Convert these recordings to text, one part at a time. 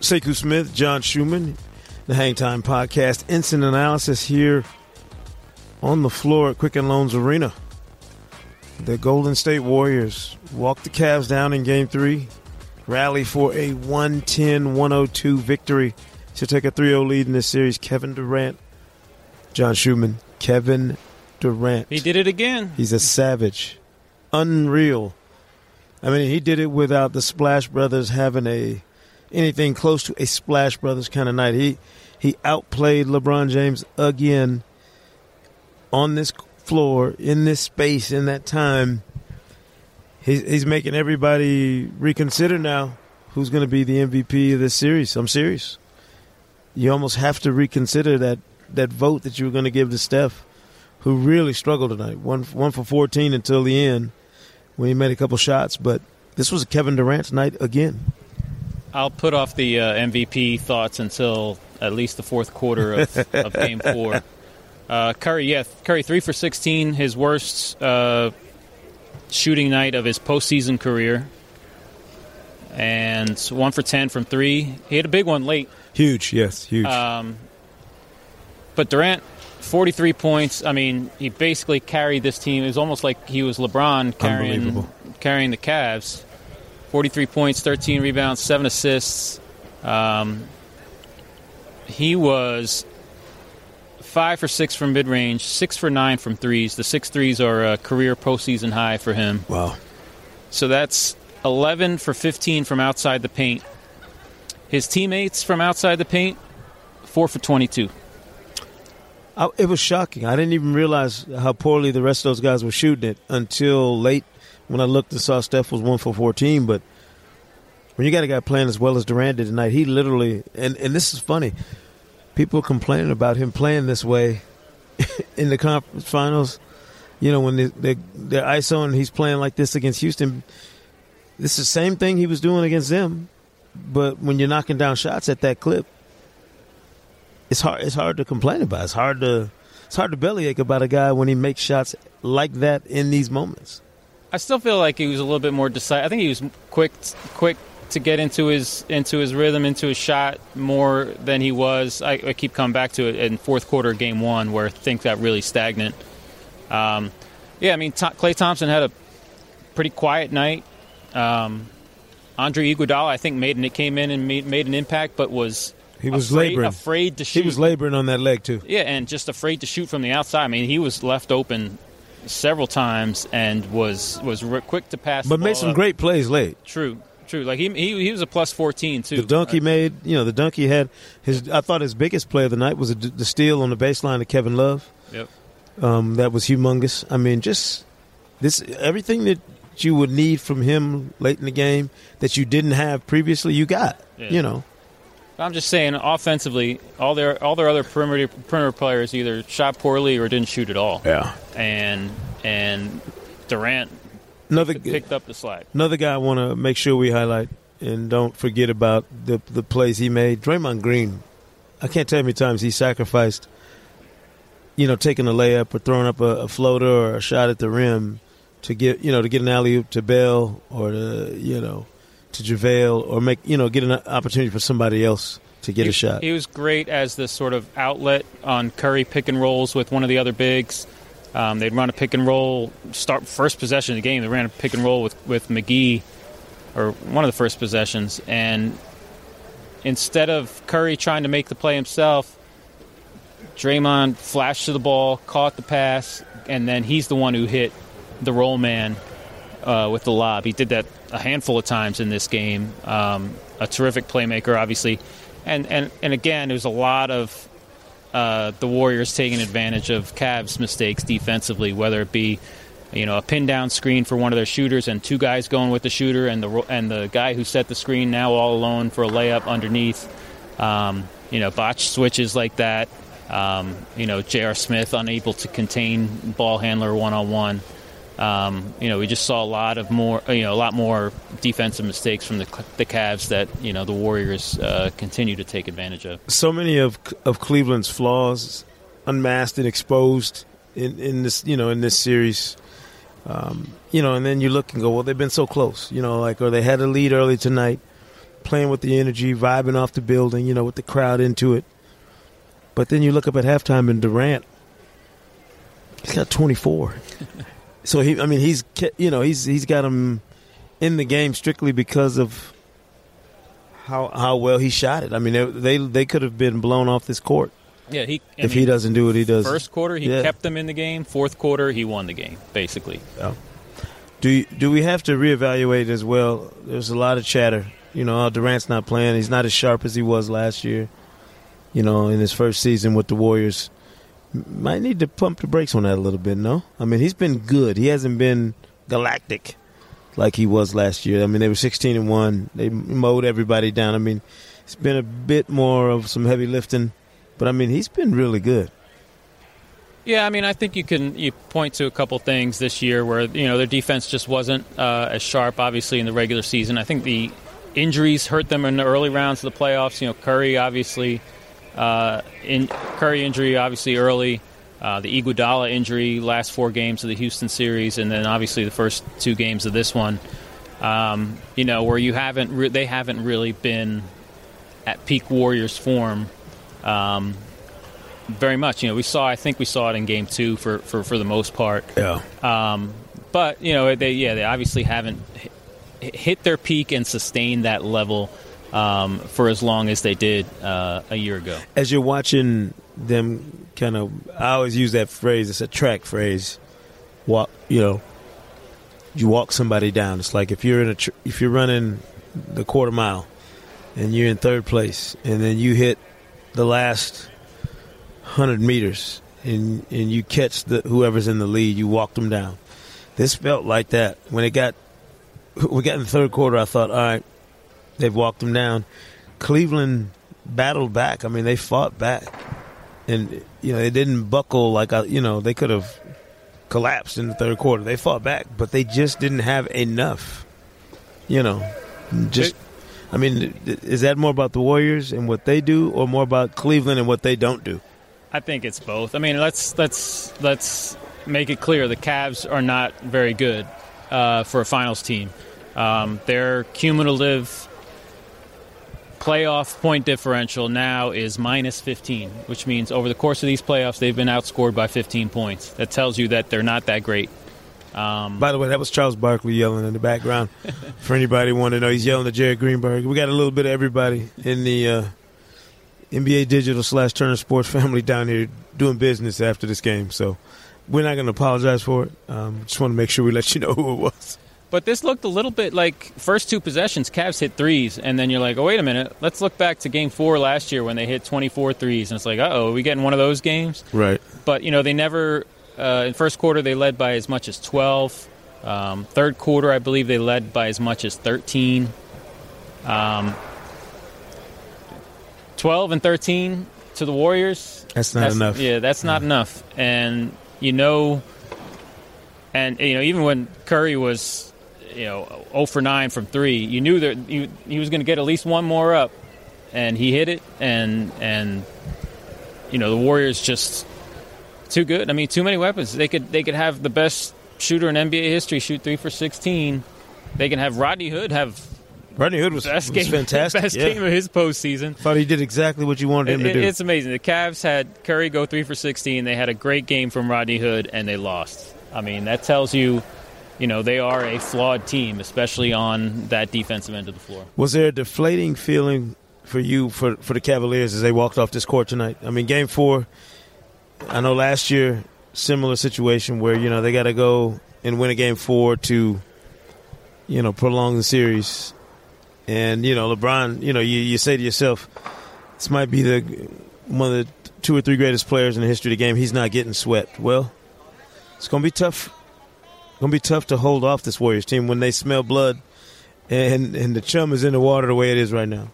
Sekou Smith, John Schuhmann, the Hangtime Podcast, Instant Analysis here on the floor at Quicken Loans Arena. The Golden State Warriors walked the Cavs down in Game 3, rally for a 110-102 victory to take a 3-0 lead in this series. Kevin Durant, John Schuhmann, Kevin Durant. He did it again. He's a savage. Unreal. I mean, he did it without the Splash Brothers having anything close to a Splash Brothers kind of night. He outplayed LeBron James again on this floor, in this space, in that time. He's making everybody reconsider now who's going to be the MVP of this series. I'm serious. You almost have to reconsider that vote that you were going to give to Steph, who really struggled tonight. One for 14 until the end when he made a couple shots. But this was a Kevin Durant night again. I'll put off the MVP thoughts until at least the fourth quarter of Game 4. Curry, 3 for 16, his worst shooting night of his postseason career. And 1 for 10 from 3. He had a big one late. Huge, yes, huge. But Durant, 43 points. I mean, he basically carried this team. It was almost like he was LeBron carrying the Cavs. 43 points, 13 rebounds, 7 assists. He was 5 for 6 from mid-range, 6 for 9 from threes. The 6 threes are a career postseason high for him. Wow. So that's 11 for 15 from outside the paint. His teammates from outside the paint, 4 for 22. It was shocking. I didn't even realize how poorly the rest of those guys were shooting it until late. When I looked and saw Steph was 1 for 14, but when you got a guy playing as well as Durant did tonight, he literally – and this is funny. People complaining about him playing this way in the conference finals. You know, when they're ISO and he's playing like this against Houston, this is the same thing he was doing against them. But when you're knocking down shots at that clip, it's hard to complain about. It's hard to bellyache about a guy when he makes shots like that in these moments. I still feel like he was a little bit more decisive. I think he was quick to get into his rhythm, into his shot more than he was. I keep coming back to it in fourth quarter of Game 1 where things got really stagnant. Klay Thompson had a pretty quiet night. Andre Iguodala, I think, came in and made an impact, but was afraid to shoot. He was laboring on that leg too. Yeah, and just afraid to shoot from the outside. I mean, he was left open several times and was quick to pass, but made some great plays late. True. Like he was a plus 14 too. The dunk he made, the dunk he had. I thought his biggest play of the night was the steal on the baseline of Kevin Love. Yep, that was humongous. I mean, just this everything that you would need from him late in the game that you didn't have previously, you got. Yeah. I'm just saying, offensively, all their other perimeter players either shot poorly or didn't shoot at all. Yeah, and Durant picked up the slack. Another guy I want to make sure we highlight and don't forget about the plays he made. Draymond Green, I can't tell you how many times he sacrificed, taking a layup or throwing up a floater or a shot at the rim to get an alley oop to Bell or to JaVale or get an opportunity for somebody else to get a shot. He was great as this sort of outlet on Curry pick and rolls with one of the other bigs. They'd run a pick and roll, start first possession of the game. They ran a pick and roll with McGee, or one of the first possessions. And instead of Curry trying to make the play himself, Draymond flashed to the ball, caught the pass, and then he's the one who hit the roll man with the lob. He did that a handful of times in this game. A terrific playmaker, obviously, and again, it was a lot of the Warriors taking advantage of Cavs' mistakes defensively, whether it be, you know, a pin-down screen for one of their shooters and two guys going with the shooter and the guy who set the screen now all alone for a layup underneath. You know, botched switches like that. You know, J.R. Smith unable to contain ball handler one-on-one. You know, we just saw a lot more defensive mistakes from the Cavs that, you know, the Warriors continue to take advantage of. So many of Cleveland's flaws unmasked and exposed in this series. You know, and then you look and go, well, they've been so close, you know, like, or they had a lead early tonight, playing with the energy, vibing off the building, you know, with the crowd into it. But then you look up at halftime and Durant, he's got 24. So he's got him in the game strictly because of how well he shot it. I mean, they could have been blown off this court. Yeah, he doesn't do what he does. First quarter, he kept them in the game. Fourth quarter, he won the game, basically. Yeah. Do we have to reevaluate as well? There's a lot of chatter. You know, Durant's not playing. He's not as sharp as he was last year, you know, in his first season with the Warriors. Might need to pump the brakes on that a little bit, no? I mean, he's been good. He hasn't been galactic like he was last year. I mean, they were 16-1. They mowed everybody down. I mean, it's been a bit more of some heavy lifting. But, I mean, he's been really good. Yeah, I mean, I think you point to a couple things this year where, you know, their defense just wasn't as sharp, obviously, in the regular season. I think the injuries hurt them in the early rounds of the playoffs. You know, Curry injury, obviously, early. The Iguodala injury, last four games of the Houston series, and then, obviously, the first two games of this one. You know, where they haven't really been at peak Warriors form. Very much. You know, we saw it in game two for the most part. Yeah. But, you know, they obviously haven't hit their peak and sustained that level for as long as they did a year ago. As you're watching them kind of, I always use that phrase, it's a track phrase, walk, you know, you walk somebody down. It's like if you're if you're running the quarter mile and you're in third place and then you hit the last 100 meters and you catch whoever's in the lead, you walked them down. This felt like that. When we got in the third quarter, I thought, all right, they've walked them down. Cleveland battled back. I mean, they fought back. And, you know, they didn't buckle they could have collapsed in the third quarter. They fought back, but they just didn't have enough, you know, just... I mean, is that more about the Warriors and what they do or more about Cleveland and what they don't do? I think it's both. I mean, let's make it clear. The Cavs are not very good for a finals team. Their cumulative playoff point differential now is minus 15, which means over the course of these playoffs, they've been outscored by 15 points. That tells you that they're not that great. By the way, that was Charles Barkley yelling in the background. For anybody who wanted to know, he's yelling at Jared Greenberg. We got a little bit of everybody in the NBA Digital / Turner Sports family down here doing business after this game. So we're not going to apologize for it. Just want to make sure we let you know who it was. But this looked a little bit like first two possessions, Cavs hit threes, and then you're like, oh, wait a minute. Let's look back to game four last year when they hit 24 threes. And it's like, uh-oh, are we getting one of those games? Right. But, you know, they never... in first quarter, they led by as much as 12. Third quarter, I believe they led by as much as 13. 12 and 13 to the Warriors. That's not enough. Yeah, that's not enough. And, you know, even when Curry was, you know, 0 for 9 from 3, you knew that he was going to get at least one more up. And he hit it. And you know, the Warriors just... Too good. I mean, too many weapons. They could have the best shooter in NBA history shoot 3 for 16. They can have Rodney Hood was fantastic. Best game of his postseason. Thought he did exactly what you wanted him to do. It's amazing. The Cavs had Curry go 3 for 16. They had a great game from Rodney Hood, and they lost. I mean, that tells you, you know, they are a flawed team, especially on that defensive end of the floor. Was there a deflating feeling for you for the Cavaliers as they walked off this court tonight? I mean, game four. I know last year, similar situation where, you know, they got to go and win a game four to, you know, prolong the series. And, you know, LeBron, you know, you say to yourself, this might be one of the two or three greatest players in the history of the game, he's not getting swept. Well, it's going to be tough. It's going to be tough to hold off this Warriors team when they smell blood and the chum is in the water the way it is right now.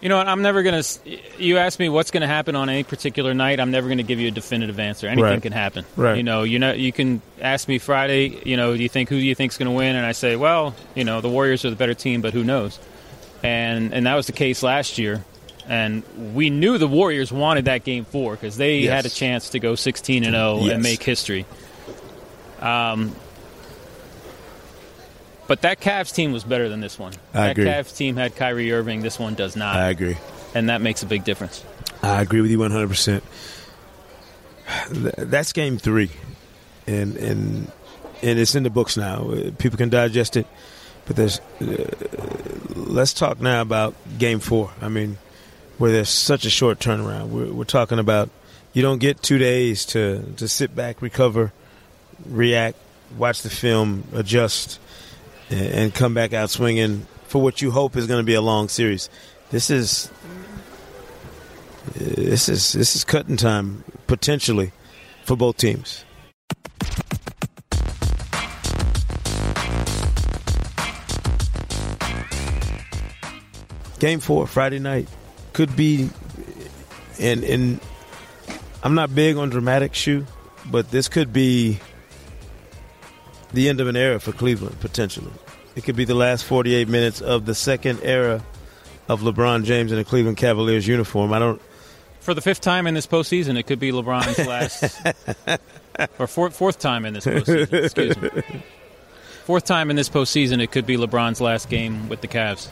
You know what? I'm never going to – you ask me what's going to happen on any particular night, I'm never going to give you a definitive answer. Anything can happen. Right. You can ask me Friday, who do you think is going to win? And I say, well, the Warriors are the better team, but who knows? And that was the case last year. And we knew the Warriors wanted that Game 4 because they had a chance to go 16-0 and make history. But that Cavs team was better than this one. I agree. That Cavs team had Kyrie Irving. This one does not. I agree. And that makes a big difference. I agree with you 100%. That's Game 3. And it's in the books now. People can digest it. But let's talk now about Game 4. I mean, where there's such a short turnaround. We're talking about you don't get 2 days to sit back, recover, react, watch the film, adjust, and come back out swinging for what you hope is going to be a long series. This is cutting time potentially for both teams. Game 4, Friday night, could be, and I'm not big on dramatic, Shu, but this could be the end of an era for Cleveland, potentially. It could be the last 48 minutes of the second era of LeBron James in a Cleveland Cavaliers uniform. For the fifth time in this postseason, it could be LeBron's last, or fourth time in this postseason, excuse me. Fourth time in this postseason, it could be LeBron's last game with the Cavs.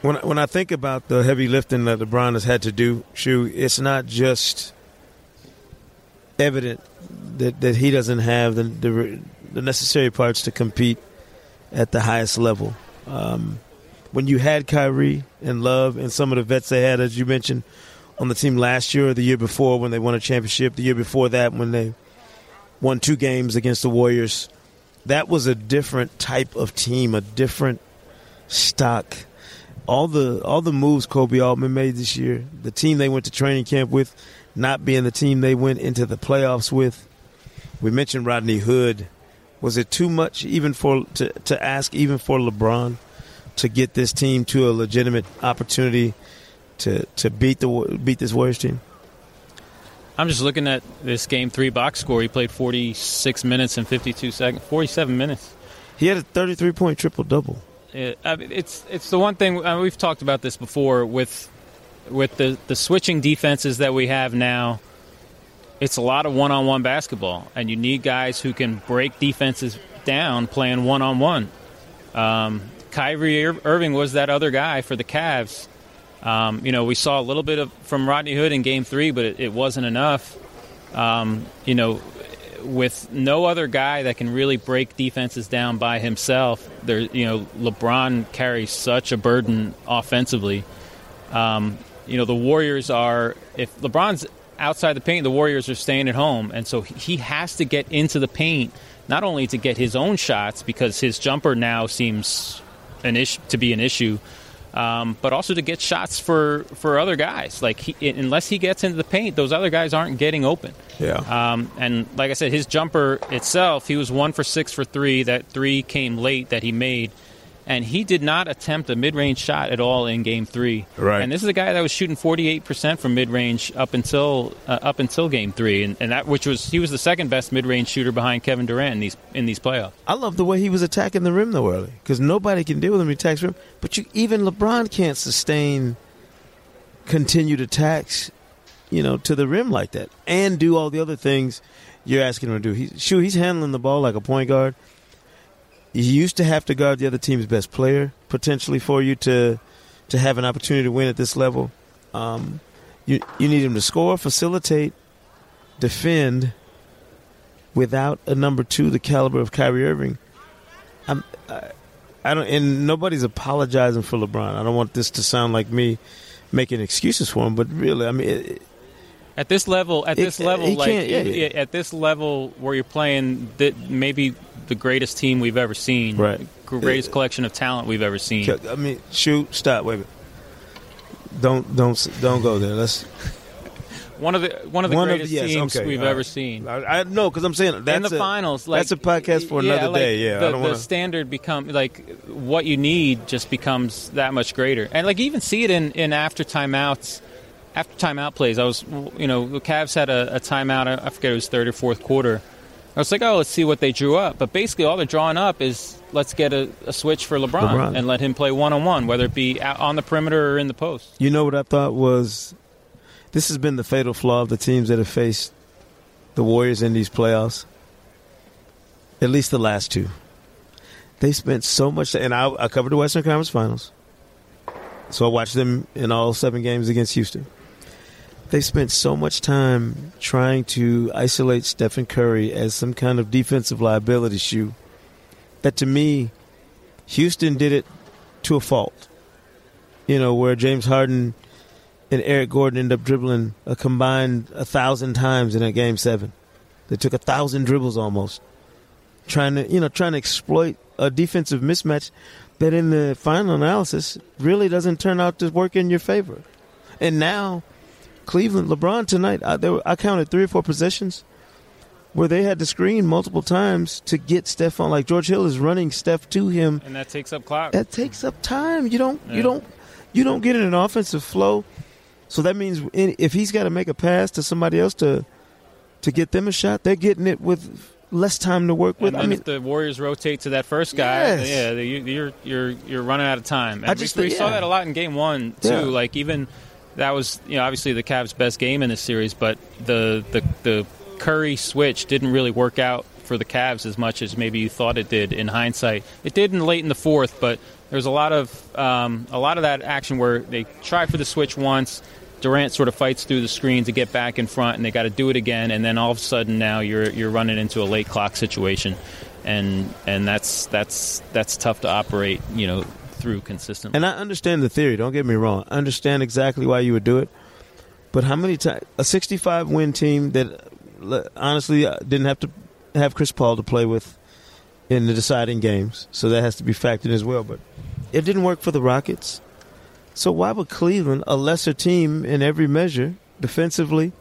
When I think about the heavy lifting that LeBron has had to do, Shu, it's not just evident that he doesn't have the necessary parts to compete at the highest level. When you had Kyrie and Love and some of the vets they had, as you mentioned, on the team last year or the year before when they won a championship, the year before that when they won 2 games against the Warriors, that was a different type of team, a different stock. All the moves Kobo Altman made this year, the team they went to training camp with not being the team they went into the playoffs with. We mentioned Rodney Hood. Was it too much to ask even for LeBron to get this team to a legitimate opportunity to beat this Warriors team? I'm just looking at this Game 3 box score. He played 46 minutes and 52 seconds, 47 minutes. He had a 33-point triple-double. It's the one thing we've talked about this before with the switching defenses that we have now. It's a lot of one-on-one basketball, and you need guys who can break defenses down playing one-on-one. Kyrie Irving was that other guy for the Cavs. We saw a little bit from Rodney Hood in Game 3, but it wasn't enough. With no other guy that can really break defenses down by himself, LeBron carries such a burden offensively. The Warriors are, if LeBron's outside the paint, the Warriors are staying at home, and so he has to get into the paint not only to get his own shots because his jumper now seems to be an issue, but also to get shots for other guys. Like unless he gets into the paint, those other guys aren't getting open. Yeah. And like I said, his jumper itself, he was 1 for 6 for 3. That 3 came late that he made. And he did not attempt a mid-range shot at all in Game 3. Right. And this is a guy that was shooting 48% from mid-range up until Game 3, and that he was the second best mid-range shooter behind Kevin Durant in these playoffs. I love the way he was attacking the rim though early because nobody can deal with him. He attacks the rim, but even LeBron can't sustain continued attacks, to the rim like that and do all the other things you're asking him to do. He's handling the ball like a point guard. You used to have to guard the other team's best player, potentially, for you to have an opportunity to win at this level. You need him to score, facilitate, defend without a number 2 the caliber of Kyrie Irving. And nobody's apologizing for LeBron. I don't want this to sound like me making excuses for him, but really, I mean. At this level where you're playing, maybe the greatest team we've ever seen, right? Greatest collection of talent we've ever seen. I mean, stop, wait a minute. Don't go there. Let's. One of the greatest teams we've ever seen. I know, because I'm saying that's in the finals. Like, that's a podcast for another day. Yeah, the standard becomes like what you need just becomes that much greater, and like you even see it in after timeout plays. I was, the Cavs had a timeout. I forget it was third or fourth quarter. I was like, oh, let's see what they drew up. But basically all they're drawing up is let's get a switch for LeBron and let him play one-on-one, whether it be on the perimeter or in the post. You know what I thought was this has been the fatal flaw of the teams that have faced the Warriors in these playoffs, at least the last two. They spent so much – and I covered the Western Conference Finals, so I watched them in all 7 games against Houston. They spent so much time trying to isolate Stephen Curry as some kind of defensive liability shoe that, to me, Houston did it to a fault. Where James Harden and Eric Gordon ended up dribbling a combined 1,000 times in that Game 7. They took 1,000 dribbles almost, trying to exploit a defensive mismatch that in the final analysis really doesn't turn out to work in your favor. And now Cleveland, LeBron tonight, I counted 3 or 4 possessions where they had to screen multiple times to get Steph on. Like George Hill is running Steph to him, and that takes up clock. That takes up time. You don't get in an offensive flow. So that means if he's got to make a pass to somebody else to get them a shot, they're getting it with less time to work with. And if the Warriors rotate to that first guy, you're running out of time. And we saw that a lot in Game 1 too. Yeah. Like even. That was, obviously the Cavs' best game in this series, but the Curry switch didn't really work out for the Cavs as much as maybe you thought it did in hindsight. It did in late in the fourth, but there was a lot of that action where they try for the switch once, Durant sort of fights through the screen to get back in front, and they got to do it again, and then all of a sudden now you're running into a late clock situation, and that's tough to operate, through consistently. And I understand the theory, don't get me wrong. I understand exactly why you would do it. But how many times a 65-win team that honestly didn't have to have Chris Paul to play with in the deciding games, so that has to be factored as well. But it didn't work for the Rockets. So why would Cleveland, a lesser team in every measure, defensively,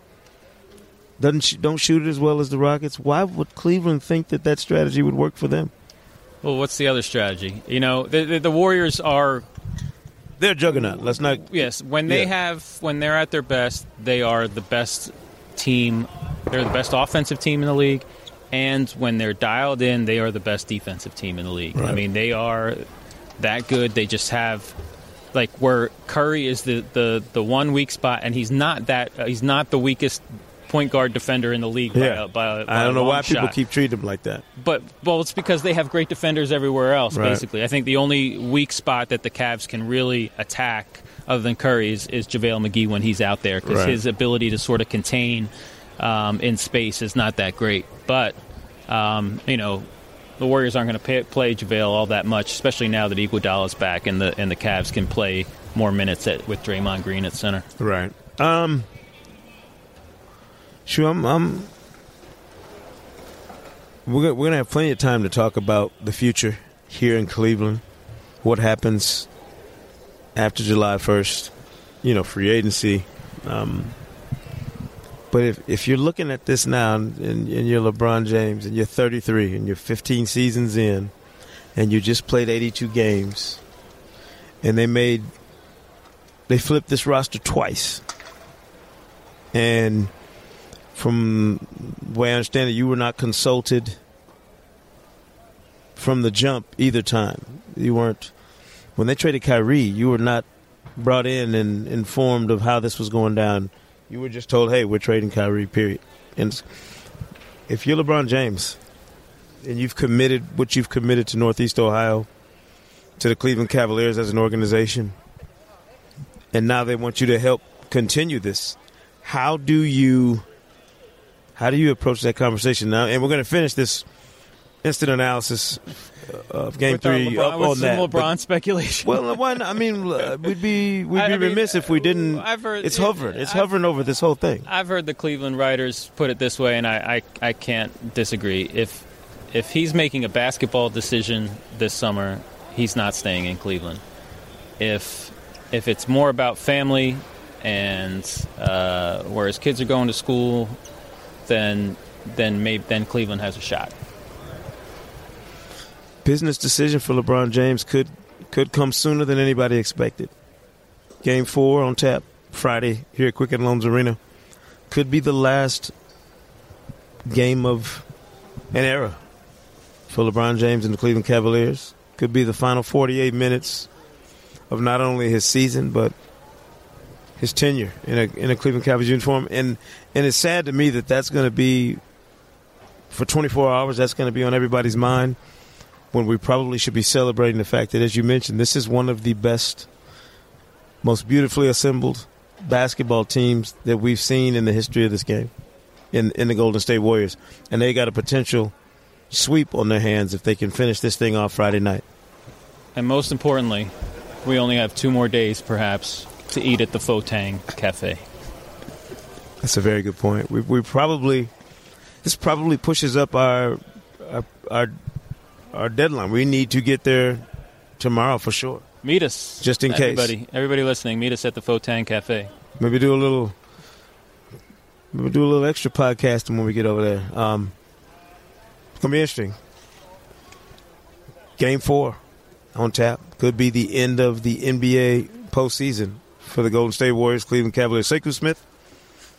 don't shoot it as well as the Rockets, why would Cleveland think that strategy would work for them? Well, what's the other strategy? The Warriors are they're juggernaut. Let's not. Yes, when they're at their best, they are the best team. They're the best offensive team in the league, and when they're dialed in, they are the best defensive team in the league. Right. I mean, they are that good. They just have where Curry is the one weak spot, and he's not that. He's not the weakest point guard defender in the league by I don't know why people keep treating him like that. But, well, it's because they have great defenders everywhere else, right. Basically. I think the only weak spot that the Cavs can really attack, other than Curry, is JaVale McGee when he's out there, because his ability to sort of contain in space is not that great. But, the Warriors aren't going to play JaVale all that much, especially now that Iguodala's back and the Cavs can play more minutes with Draymond Green at center. Right. Sure, we're gonna have plenty of time to talk about the future here in Cleveland. What happens after July 1st? Free agency. But if you're looking at this now, and you're LeBron James, and you're 33, and you're 15 seasons in, and you just played 82 games, and they flipped this roster twice, and from the way I understand it, you were not consulted from the jump either time. You weren't. When they traded Kyrie, you were not brought in and informed of how this was going down. You were just told, hey, we're trading Kyrie, period. And if you're LeBron James and you've committed what you've committed to Northeast Ohio, to the Cleveland Cavaliers as an organization, and now they want you to help continue this, how do you approach that conversation now? And we're going to finish this instant analysis of Game 3 up on that. With LeBron speculation. Well, why not? I mean, we'd be remiss if we didn't. It's hovering over this whole thing. I've heard the Cleveland writers put it this way, and I can't disagree. If he's making a basketball decision this summer, he's not staying in Cleveland. If it's more about family and where his kids are going to school, then Cleveland has a shot. Business decision for LeBron James could come sooner than anybody expected. Game 4 on tap Friday here at Quicken Loans Arena. Could be the last game of an era for LeBron James and the Cleveland Cavaliers. Could be the final 48 minutes of not only his season but his tenure in a Cleveland Cavaliers uniform. And it's sad to me that that's going to be, for 24 hours, that's going to be on everybody's mind, when we probably should be celebrating the fact that, as you mentioned, this is one of the best, most beautifully assembled basketball teams that we've seen in the history of this game, in the Golden State Warriors. And they got a potential sweep on their hands if they can finish this thing off Friday night. And most importantly, we only have 2 more days, perhaps, to eat at the Fotang Cafe. That's a very good point. This probably pushes up our deadline. We need to get there tomorrow for sure. Meet us. Just in case. Everybody listening, meet us at the Fotang Cafe. Maybe do a little extra podcasting when we get over there. It's going to be interesting. Game 4 on tap. Could be the end of the NBA postseason for the Golden State Warriors, Cleveland Cavaliers. Sekou Smith,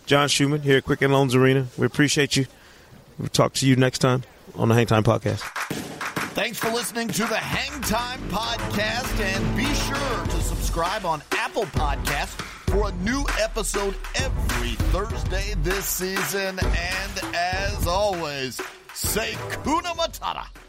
John Schuhmann here at Quicken Loans Arena. We appreciate you. We'll talk to you next time on the Hangtime Podcast. Thanks for listening to the Hangtime Podcast, and be sure to subscribe on Apple Podcasts for a new episode every Thursday this season. And as always, say Hakuna Matata.